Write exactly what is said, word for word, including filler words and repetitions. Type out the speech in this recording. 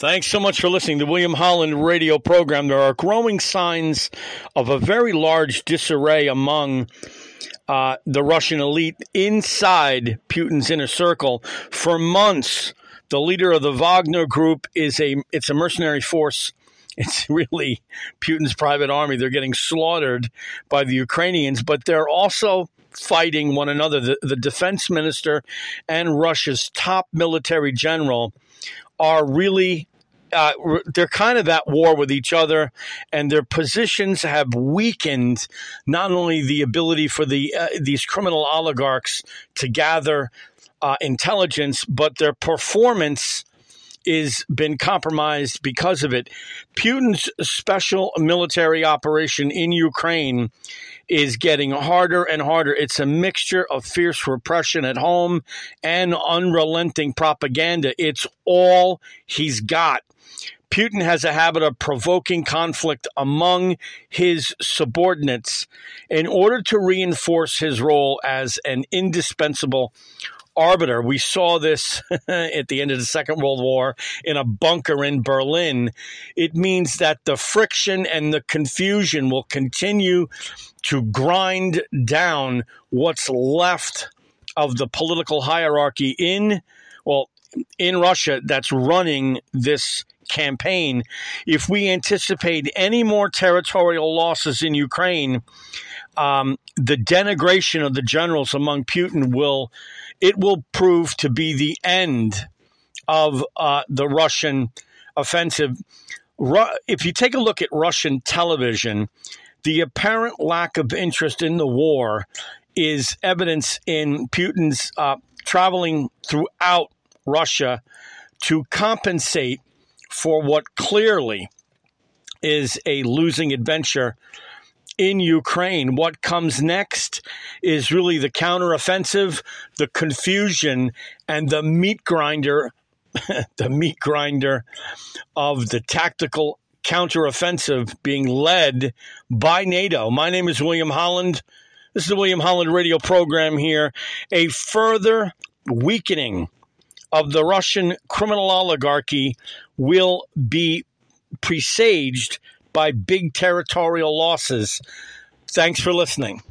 Thanks so much for listening to the William Holland radio program. There are growing signs of a very large disarray among uh, the Russian elite inside Putin's inner circle. For months, the leader of the Wagner Group is a it's a mercenary force. It's really Putin's private army. They're getting slaughtered by the Ukrainians, but they're also fighting one another. The, the defense minister and Russia's top military general are really Uh, they're kind of at war with each other, and their positions have weakened not only the ability for the uh, these criminal oligarchs to gather uh, intelligence, but their performance is been compromised because of it. Putin's special military operation in Ukraine is getting harder and harder. It's a mixture of fierce repression at home and unrelenting propaganda. It's all he's got. Putin has a habit of provoking conflict among his subordinates in order to reinforce his role as an indispensable arbiter. We saw this at the end of the Second World War in a bunker in Berlin. It means that the friction and the confusion will continue to grind down what's left of the political hierarchy in, well, in Russia that's running this campaign. If we anticipate any more territorial losses in Ukraine, um, the denigration of the generals among Putin will, it will prove to be the end of uh, the Russian offensive. Ru- if you take a look at Russian television, the apparent lack of interest in the war is evidence in Putin's uh, traveling throughout Russia to compensate for what clearly is a losing adventure in Ukraine. What comes next is really the counteroffensive, the confusion, and the meat grinder, the meat grinder of the tactical counteroffensive being led by NATO. My name is William Holland. This is the William Holland radio program here. A further weakening of the Russian criminal oligarchy will be presaged by big territorial losses. Thanks for listening.